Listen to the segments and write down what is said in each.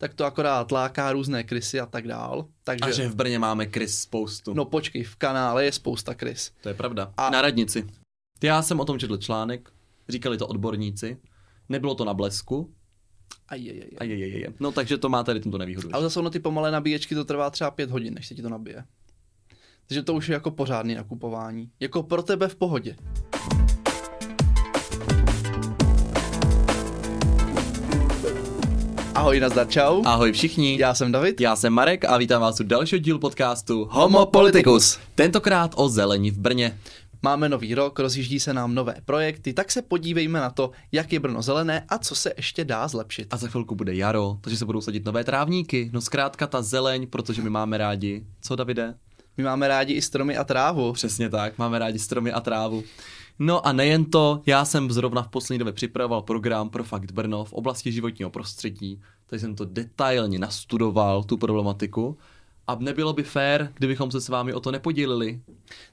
tak to akorát láká různé krysy a tak dál. Takže... A že v Brně máme krys spoustu. No počkej, v kanále je spousta krys. To je pravda. A... Na Radnici. Já jsem o tom četl článek, říkali to odborníci, nebylo to na Blesku. Ajajajaj. No takže to má tady tento nevýhodu. Ale zase ono ty pomalé nabíječky, to trvá třeba 5 hodin, než se ti to nabije. Takže to už je jako pořádný nakupování. Jako pro tebe v pohodě. Ahoj, nazdar, čau. Ahoj všichni. Já jsem David. Já jsem Marek a vítám vás u dalšího dílu podcastu Homo Politicus. Tentokrát o zelení v Brně. Máme nový rok, rozjíždí se nám nové projekty, tak se podívejme na to, jak je Brno zelené a co se ještě dá zlepšit. A za chvilku bude jaro, takže se budou sadit nové trávníky. No zkrátka ta zeleň, protože my máme rádi. Co, Davide? My máme rádi i stromy a trávu. Přesně tak, máme rádi stromy a trávu. No a nejen to, já jsem zrovna v poslední době připravoval program pro Fakt Brno v oblasti životního prostředí, takže jsem to detailně nastudoval, tu problematiku. A nebylo by fér, kdybychom se s vámi o to nepodělili.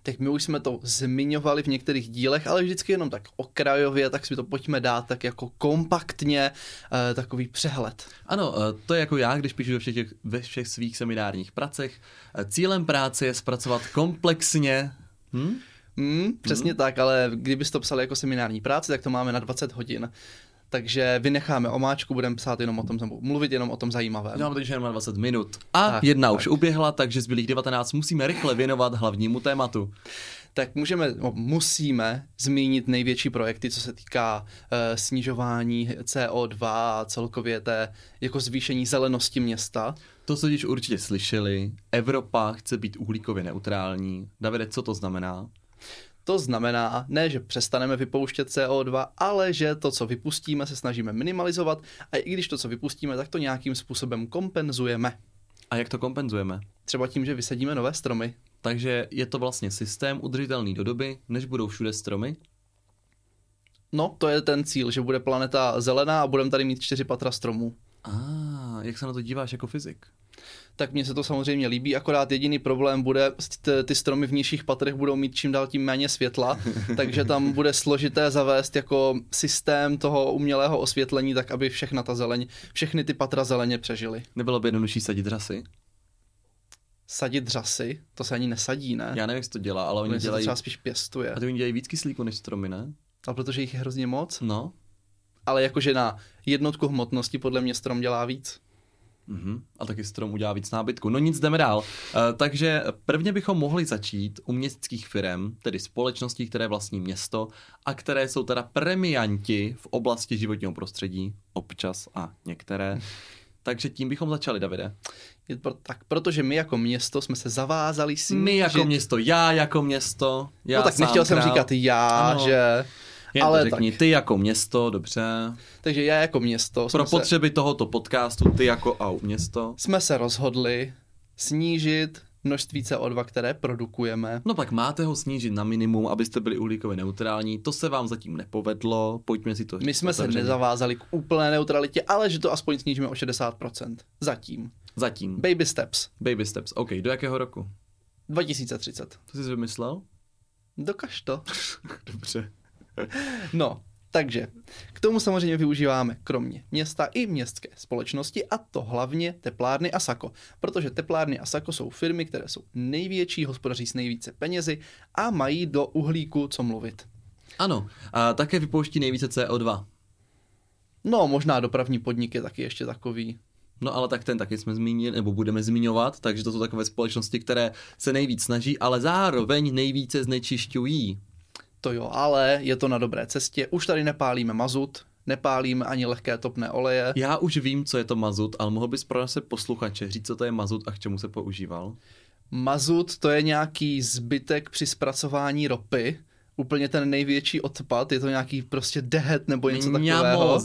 Tak my už jsme to zmiňovali v některých dílech, ale vždycky jenom tak okrajově, tak si to pojďme dát tak jako kompaktně takový přehled. Ano, to je jako já, když píšu ve všech svých seminárních pracech. Cílem práce je zpracovat komplexně... Přesně tak, ale kdybyste to psali jako seminární práci, tak to máme na 20 hodin. Takže vynecháme omáčku, budeme psát jenom o tom, mluvit jenom o tom zajímavém. Máme teď jenom 20 minut. A tak, už uběhla, takže zbylých 19 musíme rychle věnovat hlavnímu tématu. Tak musíme zmínit největší projekty, co se týká snižování CO2 a celkově té jako zvýšení zelenosti města. To jste již určitě slyšeli. Evropa chce být uhlíkově neutrální. Davide, co to znamená? To znamená, ne, že přestaneme vypouštět CO2, ale že to, co vypustíme, se snažíme minimalizovat a i když to, co vypustíme, tak to nějakým způsobem kompenzujeme. A jak to kompenzujeme? Třeba tím, že vysadíme nové stromy. Takže je to vlastně systém udržitelný do doby, než budou všude stromy? No, to je ten cíl, že bude planeta zelená a budeme tady mít 4 patra stromů. Jak se na to díváš jako fyzik? Tak mně se to samozřejmě líbí, akorát jediný problém bude, ty stromy v nižších patrech budou mít čím dál tím méně světla, takže tam bude složité zavést jako systém toho umělého osvětlení, tak aby všechny ty patra zeleně přežily. Nebylo by jednodušší sadit řasy? Sadit řasy? To se ani nesadí, ne? Já nevím, jak to dělá, ale oni dělají... třeba spíš pěstuje. A ty oni dělají víc kyslíku než stromy, ne? A protože jich je hrozně moc? No. Ale jakože na jednotku hmotnosti podle mě strom dělá víc. A taky strom udělá víc nábytku. No nic, jdeme dál. Takže prvně bychom mohli začít u městských firem, tedy společností, které vlastní město a které jsou teda premianti v oblasti životního prostředí, občas a některé. Takže tím bychom začali, Davide. Tak protože my jako město jsme se zavázali si... My jako město, já jako město. Já no tak nechtěl jsem říkat že... Ale řekni, tak. Ty jako město, dobře. Takže já jako město... Pro potřeby tohoto podcastu, ty jako město. Jsme se rozhodli snížit množství CO2, které produkujeme. No tak máte ho snížit na minimum, abyste byli uhlíkově neutrální. To se vám zatím nepovedlo, pojďme si to říct. My jsme se nezavázali k úplné neutralitě, ale že to aspoň snížíme o 60%. Zatím. Baby steps, ok. Do jakého roku? 2030. To jsi vymyslel? Dokaž to. Dobře. No, takže k tomu samozřejmě využíváme kromě města i městské společnosti a to hlavně Teplárny a SAKO, protože Teplárny a SAKO jsou firmy, které jsou největší, hospodaří s nejvíce penězi a mají do uhlíku co mluvit. Ano, a také vypouští nejvíce CO2. No, možná dopravní podnik je taky ještě takový. No ale tak ten taky jsme zmínili, nebo budeme zmiňovat, takže to jsou takové společnosti, které se nejvíc snaží, ale zároveň nejvíce znečišťují. To jo, ale je to na dobré cestě. Už tady nepálíme mazut, nepálíme ani lehké topné oleje. Já už vím, co je to mazut, ale mohl bys pro nás posluchače říct, co to je mazut a k čemu se používal? Mazut, to je nějaký zbytek při zpracování ropy. Úplně ten největší odpad, je to nějaký prostě dehet nebo něco takového.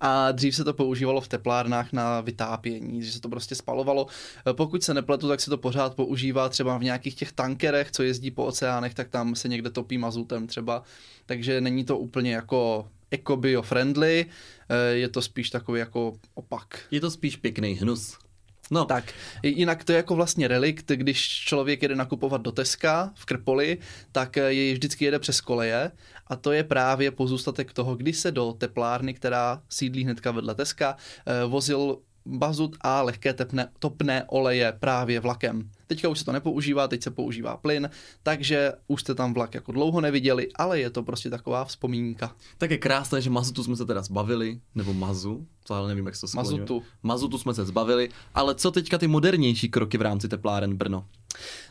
A dřív se to používalo v teplárnách na vytápění, že se to prostě spalovalo. Pokud se nepletu, tak se to pořád používá třeba v nějakých těch tankerech, co jezdí po oceánech, tak tam se někde topí mazutem třeba. Takže není to úplně jako eco-bio-friendly, je to spíš takový jako opak. Je to spíš pěkný hnus. No. Tak, jinak to je jako vlastně relikt, když člověk jede nakupovat do Teska v Krpoli, tak je vždycky jede přes koleje a to je právě pozůstatek toho, kdy se do teplárny, která sídlí hnedka vedle Teska, vozil bazut a lehké topné oleje právě vlakem. Teďka už se to nepoužívá, teď se používá plyn, takže už jste tam vlak jako dlouho neviděli, ale je to prostě taková vzpomínka. Tak je krásné, že mazutu jsme se teda zbavili, nebo mazu, ale nevím, jak se to skloňuje. Mazutu jsme se zbavili, ale co teďka ty modernější kroky v rámci tepláren Brno?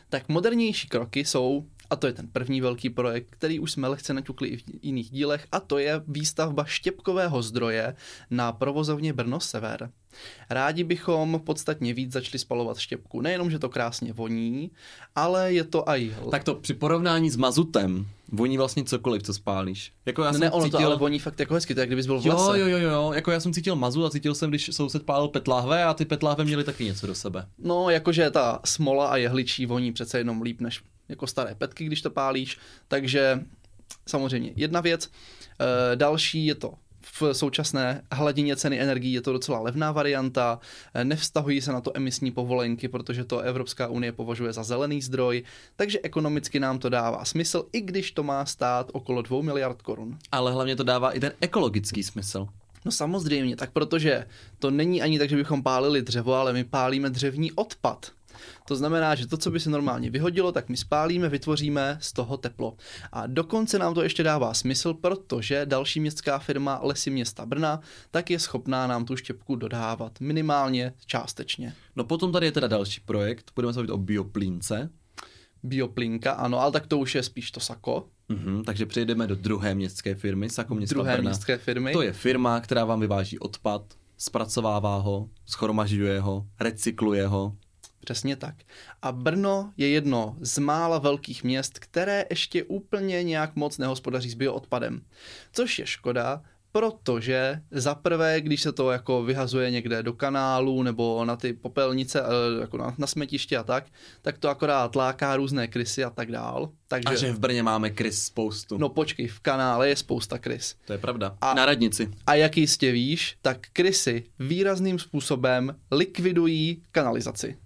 Tak modernější kroky jsou, a to je ten první velký projekt, který už jsme lehce naťukli i v jiných dílech, a to je výstavba štěpkového zdroje na provozovně Brno Sever. Rádi bychom podstatně víc začali spalovat štěpku. Nejenom, že to krásně voní, ale je to aj... Tak to při porovnání s mazutem voní vlastně cokoliv, co spálíš. Jako já ne, ono cítil... to ale voní fakt jako hezky, to jak kdybys byl v lese. Jo, jako já jsem cítil mazut a cítil jsem, když soused pálil petlahve a ty petlahve měly taky něco do sebe. No, jakože ta smola a jehličí voní přece jenom líp než jako staré petky, když to pálíš. Takže samozřejmě jedna věc. Další je to v současné hladině ceny energií je to docela levná varianta, nevztahují se na to emisní povolenky, protože to Evropská unie považuje za zelený zdroj, takže ekonomicky nám to dává smysl, i když to má stát okolo 2 miliard korun. Ale hlavně to dává i ten ekologický smysl. No samozřejmě, tak protože to není ani tak, že bychom pálili dřevo, ale my pálíme dřevní odpad. To znamená, že to, co by se normálně vyhodilo, tak my spálíme, vytvoříme z toho teplo. A dokonce nám to ještě dává smysl, protože další městská firma Lesy města Brna tak je schopná nám tu štěpku dodávat minimálně částečně. No potom tady je teda další projekt, budeme se mluvit o bioplínce. Bioplínka, ano, ale tak to už je spíš to SAKO. Takže přejdeme do druhé městské firmy, SAKO města Brna. Druhé městské firmy. To je firma, která vám vyváží odpad, zpracovává ho, shromažďuje ho, recykluje ho. Přesně tak. A Brno je jedno z mála velkých měst, které ještě úplně nějak moc nehospodaří s bioodpadem. Což je škoda, protože zaprvé, když se to jako vyhazuje někde do kanálu nebo na ty popelnice, jako na smetiště a tak, tak to akorát láká různé krysy a tak dál. Takže... A že v Brně máme krys spoustu. No počkej, v kanále je spousta krys. To je pravda. A na radnici. A jak jistě víš, tak krysy výrazným způsobem likvidují kanalizaci.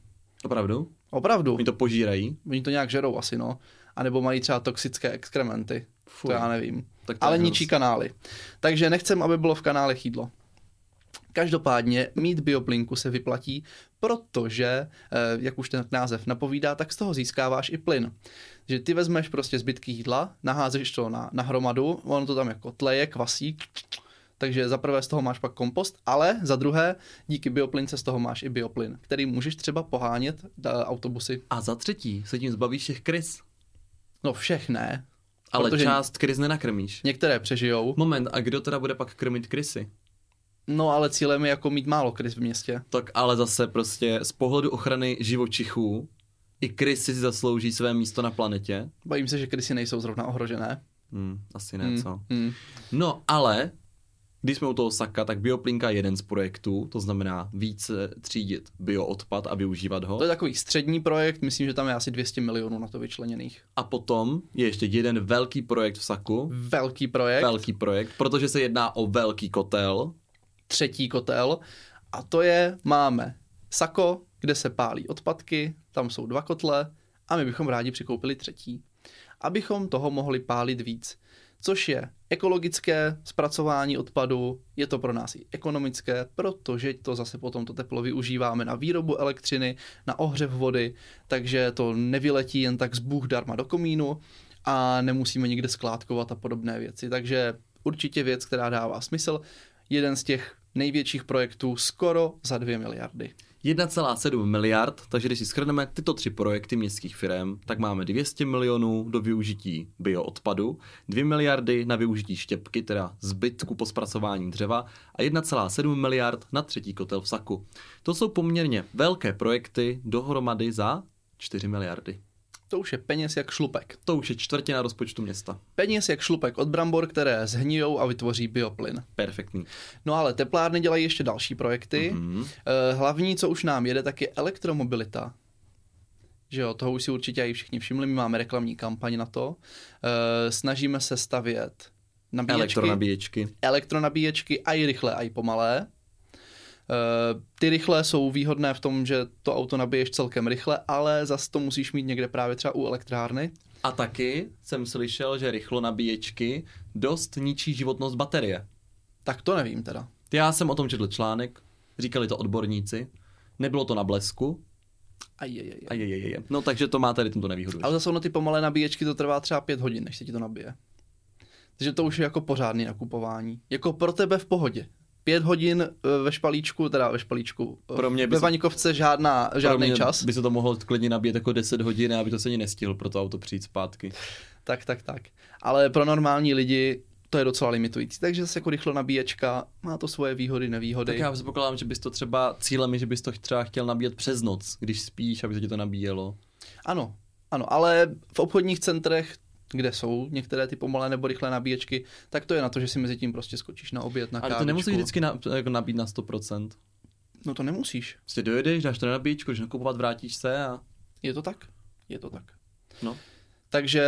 Opravdu? Opravdu. Oni to požírají? Oni to nějak žerou asi, no. A nebo mají třeba toxické exkrementy. Fuj. To já nevím. Tak to ale ničí kanály. Takže nechcem, aby bylo v kanálech jídlo. Každopádně mít bioplynku se vyplatí, protože, jak už ten název napovídá, tak z toho získáváš i plyn. Že ty vezmeš prostě zbytky jídla, naházeš to na hromadu, ono to tam jako tleje, kvasí, takže za prvé z toho máš pak kompost, ale za druhé díky bioplynce z toho máš i bioplyn, který můžeš třeba pohánět autobusy. A za třetí se tím zbavíš všech krys? No všech ne. Ale část krys nenakrmíš. Některé přežijou. Moment, a kdo teda bude pak krmit krysy? No ale cílem je jako mít málo krys v městě. Tak ale zase prostě z pohledu ochrany živočichů i krysy si zaslouží své místo na planetě. Bojím se, že krysy nejsou zrovna ohrožené. Asi ne, co? No ale... Když jsme u toho SAKA, tak bioplynka je jeden z projektů, to znamená více třídit bioodpad a využívat ho. To je takový střední projekt, myslím, že tam je asi 200 milionů na to vyčleněných. A potom je ještě jeden velký projekt v SAKu. Velký projekt. Velký projekt, protože se jedná o velký kotel. Třetí kotel. A to je, máme SAKO, kde se pálí odpadky, tam jsou 2 kotle a my bychom rádi přikoupili třetí. Abychom toho mohli pálit víc. Což je ekologické zpracování odpadu, je to pro nás i ekonomické, protože to zase potom to teplo využíváme na výrobu elektřiny, na ohřev vody, takže to nevyletí jen tak z bůh darma do komínu a nemusíme nikde skládkovat a podobné věci. Takže určitě věc, která dává smysl, jeden z těch největších projektů skoro za 2 miliardy. 1,7 miliard, takže když si shrneme tyto 3 projekty městských firem, tak máme 200 milionů do využití bioodpadu, 2 miliardy na využití štěpky, teda zbytku po zpracování dřeva a 1,7 miliard na třetí kotel v SAKu. To jsou poměrně velké projekty dohromady za 4 miliardy. To už je peněz jak šlupek. To už je čtvrtina rozpočtu města. Peněz jak šlupek od brambor, které zhnijou a vytvoří bioplyn. Perfektní. No ale teplárny dělají ještě další projekty. Hlavní, co už nám jede, tak je elektromobilita. Že jo, toho už si určitě i všichni všimli. My máme reklamní kampaň na to. Snažíme se stavět nabíječky. Elektronabíječky, aj rychle, aj pomalé. Ty rychlé jsou výhodné v tom, že to auto nabiješ celkem rychle, ale zase to musíš mít někde právě třeba u elektrárny. A taky jsem slyšel, že rychlo nabíječky dost ničí životnost baterie. Tak to nevím teda. Já jsem o tom četl článek, říkali to odborníci, nebylo to na Blesku. No takže to má tady tento nevýhodu. Ale zase ono ty pomalé nabíječky, to trvá třeba 5 hodin, než se ti to nabije. Takže to už je jako pořádný nakupování. Jako pro tebe v pohodě. 5 hodin ve špalíčku, teda ve špalíčku, pro mě ve Vaňkovce žádný čas. By se to mohlo klidně nabíjet jako 10 hodin, aby to se ani nestihl pro to auto přijít zpátky. Tak. Ale pro normální lidi to je docela limitující. Takže zase jako rychlo nabíječka, má to svoje výhody, nevýhody. Tak já předpokládám, že bys to třeba cílem je, že bys to třeba chtěl nabíjet přes noc, když spíš, aby se ti to nabíjelo. Ano, ale v obchodních centrech, kde jsou některé ty pomalé nebo rychlé nabíječky, tak to je na to, že si mezi tím prostě skočíš na oběd, na kávičku. Ale to nemusíš vždycky nabít na 100%. No to nemusíš. Prostě dojedeš, dáš to na nabíječku, jdeš nakupovat, vrátíš se a... Je to tak. No. Takže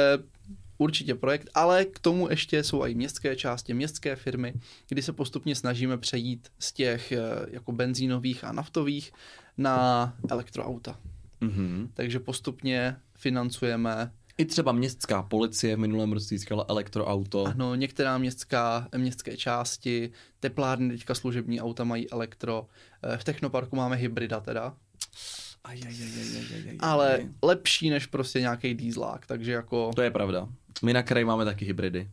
určitě projekt, ale k tomu ještě jsou i městské části, městské firmy, kdy se postupně snažíme přejít z těch jako benzínových a naftových na elektroauta. Mm-hmm. Takže postupně financujeme. I třeba městská policie v minulém roce získala elektroauto. Ano, některá městské části, teplárny teďka služební auta mají elektro. V technoparku máme hybrida teda. Ale lepší než prostě nějaký dýzlák, takže jako... To je pravda. My na kraji máme taky hybridy.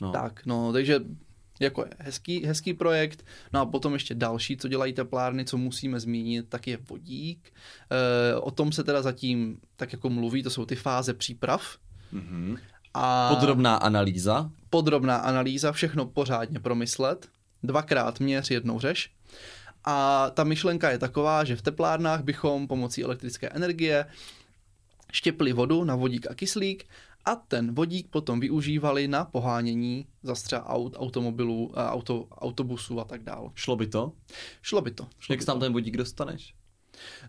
No. Tak, takže jako hezký projekt. No a potom ještě další, co dělají teplárny, co musíme zmínit, tak je vodík. O tom se teda zatím tak jako mluví, to jsou ty fáze příprav. Mm-hmm. A Podrobná analýza, všechno pořádně promyslet. 2x měř, 1 řeš. A ta myšlenka je taková, že v teplárnách bychom pomocí elektrické energie štěpli vodu na vodík a kyslík a ten vodík potom využívali na pohánění zase třeba aut, automobilů, autobusů a tak dále. Šlo by to. Jak tam ten vodík dostaneš?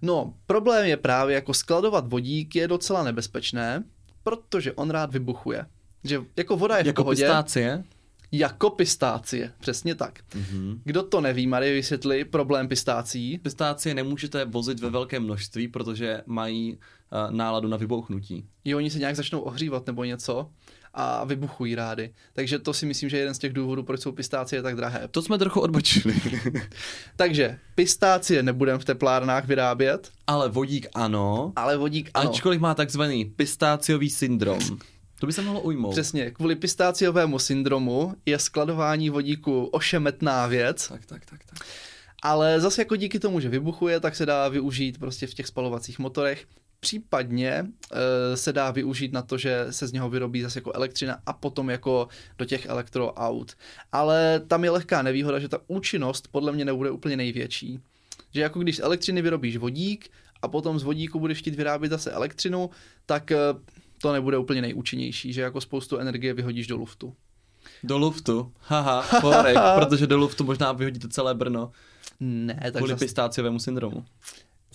No, problém je právě jako skladovat vodík je docela nebezpečné, protože on rád vybuchuje. Že jako voda je v pohodě. Jako pistácie? Jako pistácie, přesně tak. Mm-hmm. Kdo to neví, Marie, vysvětli problém pistácií. Pistácie nemůžete vozit ve velkém množství, protože mají náladu na vybouchnutí. Jo, oni se nějak začnou ohřívat nebo něco a vybuchují rády. Takže to si myslím, že je jeden z těch důvodů, proč jsou pistácie tak drahé. To jsme trochu odbočili. Takže pistácie nebudeme v teplárnách vyrábět. Ale vodík ano. Ačkoliv má takzvaný pistáciový syndrom. To by se mohlo ujmout. Přesně, kvůli pistáciovému syndromu je skladování vodíku ošemetná věc. Tak. Ale zase jako díky tomu, že vybuchuje, tak se dá využít prostě v těch spalovacích motorech. Případně se dá využít na to, že se z něho vyrobí zase jako elektřina a potom jako do těch elektroaut. Ale tam je lehká nevýhoda, že ta účinnost podle mě nebude úplně největší. Že jako když z elektřiny vyrobíš vodík a potom z vodíku budeš chtít vyrábět zase elektřinu, tak... to nebude úplně nejúčinnější, že jako spoustu energie vyhodíš do luftu. Do luftu? Haha, pohrek, protože do luftu možná vyhodíte celé Brno. Ne, tak kvůli pistáciovému syndromu.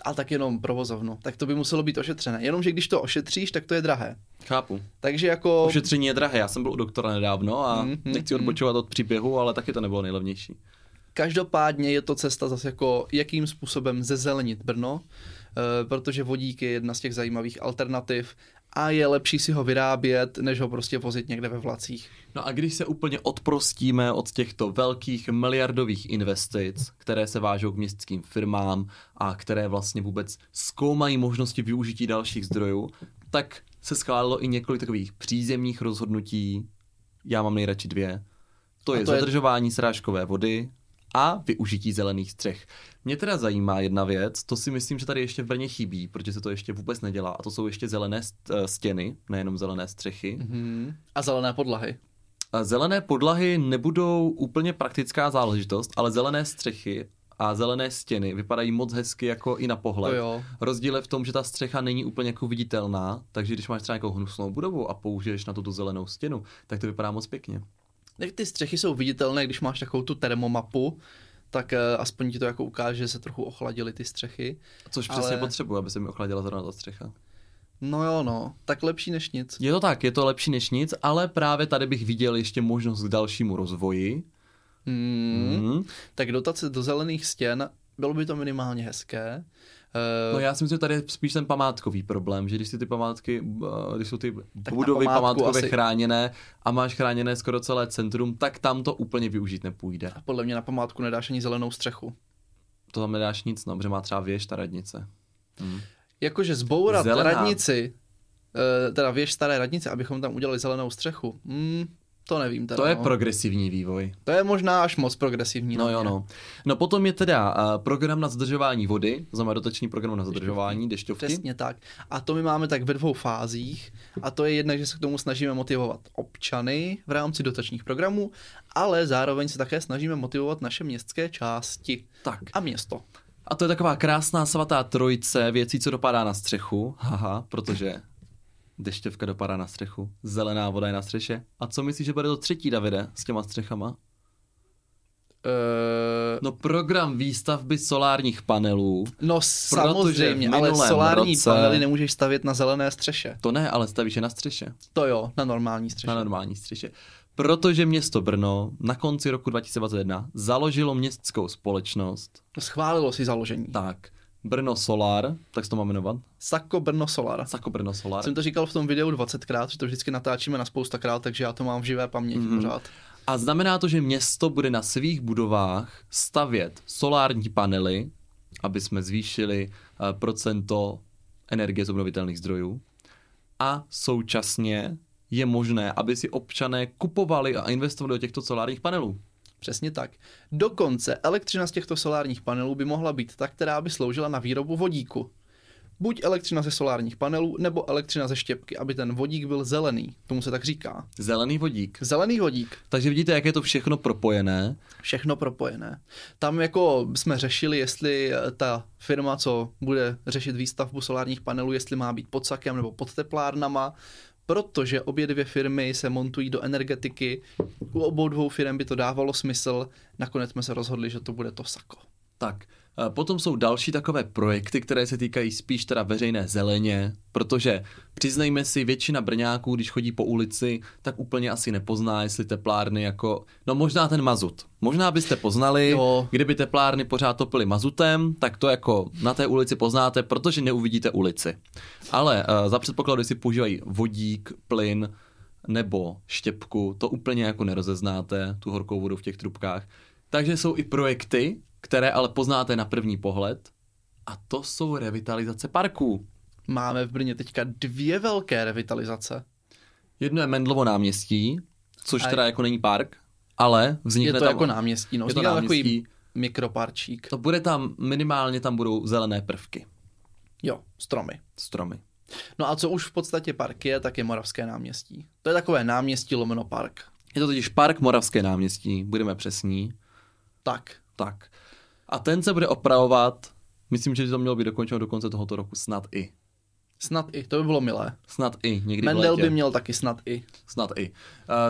Ale tak jenom provozovnu. Tak to by muselo být ošetřené. Jenomže když to ošetříš, tak to je drahé. Chápu. Takže jako... Ošetření je drahé. Já jsem byl u doktora nedávno a nechci odbočovat od příběhu, ale taky to nebylo nejlevnější. Každopádně je to cesta zase jako jakým způsobem zezelenit Brno, protože vodík je jedna z těch zajímavých alternativ. A je lepší si ho vyrábět, než ho prostě vozit někde ve vlacích. No a když se úplně odprostíme od těchto velkých miliardových investic, které se vážou k městským firmám a které vlastně vůbec zkoumají možnosti využití dalších zdrojů, tak se schválilo i několik takových přízemních rozhodnutí. Já mám nejradši 2. To je zadržování srážkové vody a využití zelených střech. Mě teda zajímá jedna věc, to si myslím, že tady ještě v Brně chybí, protože se to ještě vůbec nedělá a to jsou ještě zelené stěny, nejenom zelené střechy. Mm-hmm. A zelené podlahy. Zelené podlahy nebudou úplně praktická záležitost, ale zelené střechy a zelené stěny vypadají moc hezky jako i na pohled. Rozdíl je v tom, že ta střecha není úplně jako viditelná, takže když máš třeba nějakou hnusnou budovu a použiješ na tuto zelenou stěnu, tak to vypadá moc pěkně. Ty střechy jsou viditelné, když máš takovou tu termomapu, tak aspoň ti to jako ukáže, že se trochu ochladily ty střechy. Což přesně potřebuji, aby se mi ochladila zrovna ta střecha. No jo, no, tak lepší než nic. Je to tak, je to lepší než nic, ale právě tady bych viděl ještě možnost k dalšímu rozvoji. Tak dotace do zelených stěn, bylo by to minimálně hezké. No já si myslím, že tady je spíš ten památkový problém, že když ty památky, když jsou ty budovy památkové asi... chráněné a máš chráněné skoro celé centrum, tak tam to úplně využít nepůjde. A podle mě na památku nedáš ani zelenou střechu. to tam nedáš nic, no, protože má třeba věž ta radnice. Mm. Jakože zbourat radnici, teda věž staré radnice, abychom tam udělali zelenou střechu. To nevím teda. To je progresivní vývoj. To je možná až moc progresivní. No jo, no. No potom je teda program na zadržování vody, znamená dotační program na zadržování dešťovky. Přesně tak. A to my máme tak ve dvou fázích. A to je jednak, že se k tomu snažíme motivovat občany v rámci dotačních programů, ale zároveň se také snažíme motivovat naše městské části tak. A město. A to je taková krásná svatá trojice věcí, co dopadá na střechu. Haha, protože... Dešťovka dopadá na střechu, zelená voda je na střeše. A co myslíš, že bude to třetí, Davide, s těma střechama? No program výstavby solárních panelů. No samozřejmě, ale solární panely nemůžeš stavět na zelené střeše. To ne, ale stavíš je na střeše. To jo, na normální střeše. Na normální střeše. Protože město Brno na konci roku 2021 založilo městskou společnost. Schválilo si založení. Tak. Brno Solar, tak se to má jmenovat? Sako Brno Solar. Sako Brno Solar. Jsem to říkal v tom videu 20krát, že to vždycky natáčíme na spoustakrát, takže já to mám v živé paměti pořád. A znamená to, že město bude na svých budovách stavět solární panely, aby jsme zvýšili procento energie z obnovitelných zdrojů. A současně je možné, aby si občané kupovali a investovali do těchto solárních panelů. Přesně tak. Dokonce elektřina z těchto solárních panelů by mohla být ta, která by sloužila na výrobu vodíku. Buď elektřina ze solárních panelů, nebo elektřina ze štěpky, aby ten vodík byl zelený. Tomu se tak říká. Zelený vodík. Zelený vodík. Takže vidíte, jak je to všechno propojené. Všechno propojené. Tam jako jsme řešili, jestli ta firma, co bude řešit výstavbu solárních panelů, jestli má být pod Sakem nebo pod Teplárnama, protože obě dvě firmy se montují do energetiky, u obou dvou firm by to dávalo smysl, nakonec jsme se rozhodli, že to bude to Sako. Tak, potom jsou další takové projekty, které se týkají spíš teda veřejné zeleně, protože přiznejme si, většina Brňáků, když chodí po ulici, tak úplně asi nepozná, jestli teplárny jako, no možná ten mazut. Možná byste poznali, jo. Kdyby teplárny pořád topily mazutem, tak to jako na té ulici poznáte, protože neuvidíte ulici. Ale za předpokladu, jestli používají vodík, plyn nebo štěpku, to úplně jako nerozeznáte, tu horkou vodu v těch trubkách. Takže jsou i projekty, které ale poznáte na první pohled, a to jsou revitalizace parků. Máme v Brně teďka dvě velké revitalizace. Jedno je Mendlovo náměstí, což teda jako není park, ale vznikne tam... Je to jako náměstí, no. Je to náměstí. Takový mikroparčík. To bude tam, minimálně tam budou zelené prvky. Jo, stromy. Stromy. No a co už v podstatě park je, tak je Moravské náměstí. To je takové náměstí lomeno park. Je to totiž park Moravské náměstí, budeme přesní. Tak. A ten se bude opravovat, myslím, že to mělo být dokončeno do konce tohoto roku, snad i, to by bylo milé. Snad i, někdy Mendel v létě. By měl taky snad i.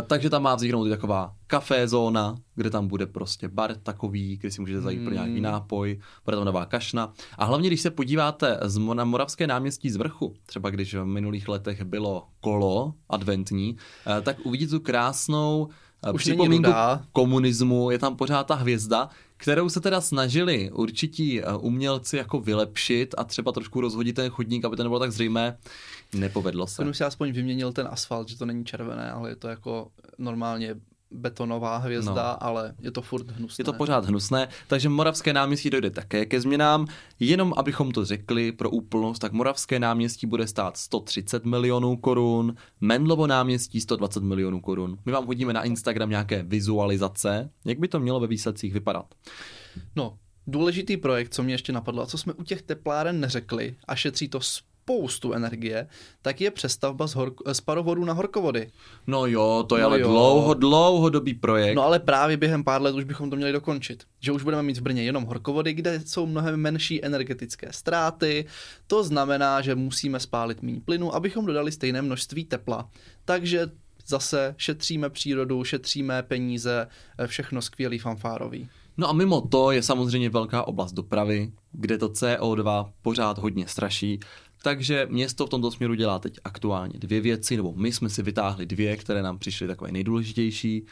Takže tam má vzniknout i taková kafé zóna, kde tam bude prostě bar takový, kde si můžete zajít pro nějaký nápoj, bude tam nová kašna. A hlavně, když se podíváte na Moravské náměstí z vrchu, třeba když v minulých letech bylo kolo adventní, tak uvidíte tu krásnou připomínku komunismu, je tam pořád ta hvězda, kterou se teda snažili určití umělci jako vylepšit a třeba trošku rozhodit ten chodník, aby to nebylo tak zřejmé. Nepovedlo se. Ten už si aspoň vyměnil ten asfalt, že to není červené, ale je to jako normálně betonová hvězda, no. Ale je to furt hnusné. Je to pořád hnusné, takže Moravské náměstí dojde také ke změnám. Jenom abychom to řekli pro úplnost, tak Moravské náměstí bude stát 130 milionů korun, Mendlovo náměstí 120 milionů korun. My vám hodíme na Instagram nějaké vizualizace, jak by to mělo ve výsledcích vypadat. No, důležitý projekt, co mě ještě napadlo a co jsme u těch tepláren neřekli a šetří to spoustu energie, tak je přestavba z parovodů na horkovody. No jo, to je dlouhodobý projekt. No ale právě během pár let už bychom to měli dokončit. Že už budeme mít v Brně jenom horkovody, kde jsou mnohem menší energetické ztráty. To znamená, že musíme spálit méně plynu, abychom dodali stejné množství tepla. Takže zase šetříme přírodu, šetříme peníze, všechno skvělý, fanfárový. No a mimo to je samozřejmě velká oblast dopravy, kde to CO2 pořád hodně straší. Takže město v tomto směru dělá teď aktuálně dvě věci, nebo my jsme si vytáhli dvě, které nám přišly takové nejdůležitější.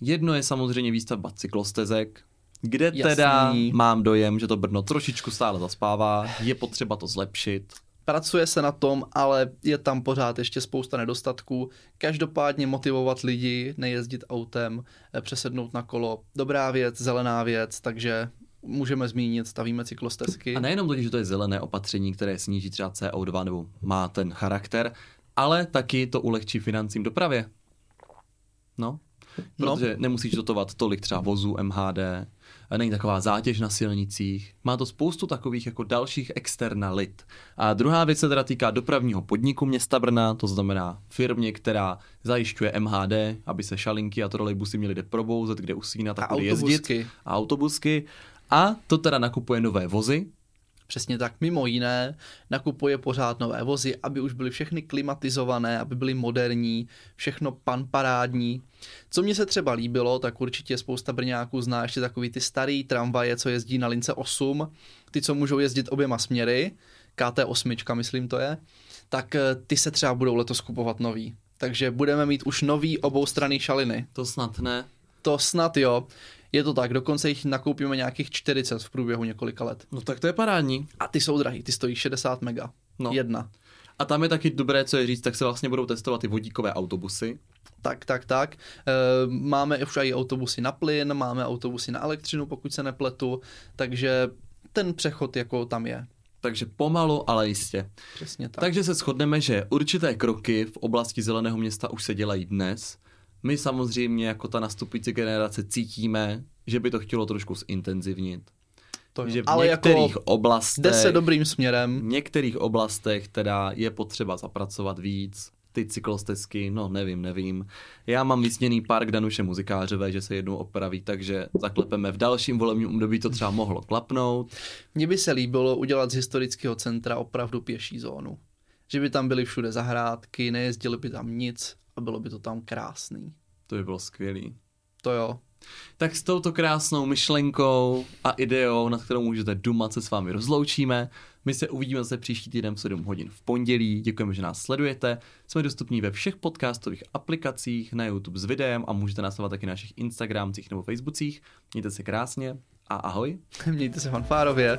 Jedno je samozřejmě výstavba cyklostezek, kde teda mám dojem, že to Brno trošičku stále zaspává, je potřeba to zlepšit. Pracuje se na tom, ale je tam pořád ještě spousta nedostatků. Každopádně motivovat lidi, nejezdit autem, přesednout na kolo. Dobrá věc, zelená věc, takže můžeme zmínit, stavíme cyklostezky. A nejenom to, že to je zelené opatření, které sníží třeba CO2 nebo má ten charakter, ale taky to ulehčí financím dopravě. No, protože nemusíš dotovat tolik třeba vozů MHD, není taková zátěž na silnicích, má to spoustu takových jako dalších externalit. A druhá věc se teda týká dopravního podniku města Brna, to znamená firmě, která zajišťuje MHD, aby se šalinky a trolejbusy měly kde probouzet, kde usínat a kde jezdit. A autobusky. A to teda nakupuje nové vozy. Přesně tak, mimo jiné nakupuje pořád nové vozy, aby už byly všechny klimatizované, aby byly moderní, všechno panparádní. Co mně se třeba líbilo, tak určitě spousta Brňáků zná ještě takový ty starý tramvaje, co jezdí na lince 8, ty, co můžou jezdit oběma směry, KT8ička myslím to je, tak ty se třeba budou letos kupovat nový. Takže budeme mít už nový oboustranný šaliny. To snad ne. To snad jo. Je to tak, dokonce jich nakoupíme nějakých 40 v průběhu několika let. No tak to je parádní. A ty jsou drahý, ty stojí 60 mega. No. Jedna. A tam je taky dobré, co je říct, tak se vlastně budou testovat i vodíkové autobusy. Tak. Máme už i autobusy na plyn, máme autobusy na elektřinu, pokud se nepletu, takže ten přechod jako tam je. Takže pomalu, ale jistě. Přesně tak. Takže se shodneme, že určité kroky v oblasti zeleného města už se dělají dnes. My samozřejmě jako ta nastupující generace cítíme, že by to chtělo trošku zintenzivnit. Že v ale některých jako oblastech, jde se dobrým směrem. V některých oblastech teda je potřeba zapracovat víc. Ty cyklostezky, no nevím. Já mám vysněný park Danuše Muzikářové, že se jednou opraví, takže zaklepeme v dalším volebním období, to třeba mohlo klapnout. Mně by se líbilo udělat z historického centra opravdu pěší zónu. Že by tam byly všude zahrádky, nejezdili by tam nic. A bylo by to tam krásný. To by bylo skvělý. To jo. Tak s touto krásnou myšlenkou a ideou, nad kterou můžete dumat, se s vámi rozloučíme. My se uvidíme zase příští týden v 7 hodin v pondělí. Děkujeme, že nás sledujete. Jsme dostupní ve všech podcastových aplikacích, na YouTube s videem a můžete nás sledovat taky na našich Instagramcích nebo Facebookcích. Mějte se krásně a ahoj. Mějte se fanfárově.